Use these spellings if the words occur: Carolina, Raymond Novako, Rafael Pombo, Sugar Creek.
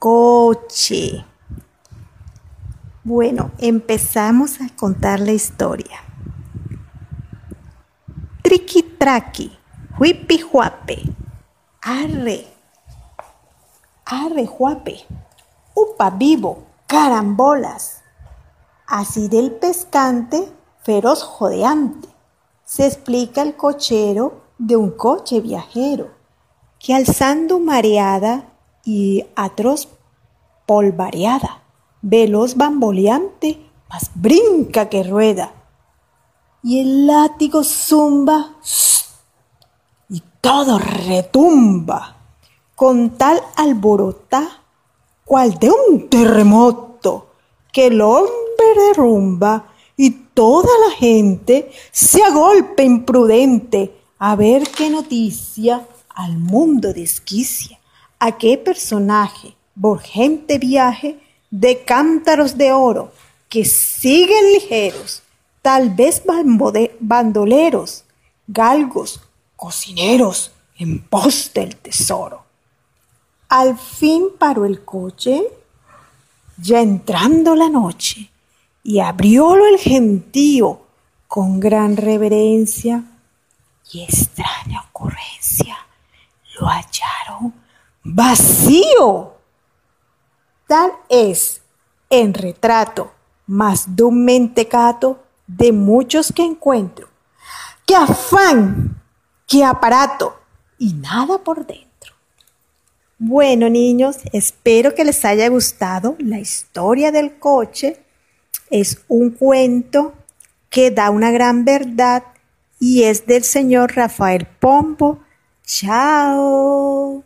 coche. Bueno, empezamos a contar la historia. Triqui traqui, huipi huape, arre, arre huape, upa vivo, carambolas. Así del pescante, feroz jodeante, se explica el cochero de un coche viajero, que alzando mareada y atroz polvareada, veloz bamboleante, más brinca que rueda, y el látigo zumba y todo retumba, con tal alborota, cual de un terremoto, que el hombre derrumba y toda la gente se agolpe imprudente a ver qué noticia al mundo desquicia, a qué personaje urgente viaje de cántaros de oro que siguen ligeros, tal vez bandoleros, galgos, cocineros en pos del tesoro. Al fin paró el coche, ya entrando la noche, y abriólo el gentío con gran reverencia y extraña ocurrencia. Lo hallaron vacío. Tal es, en retrato, más de un mentecato de muchos que encuentro. ¡Qué afán! ¡Qué aparato! Y nada por dentro. Bueno, niños, espero que les haya gustado la historia del coche. Es un cuento que da una gran verdad y es del señor Rafael Pombo. ¡Chao!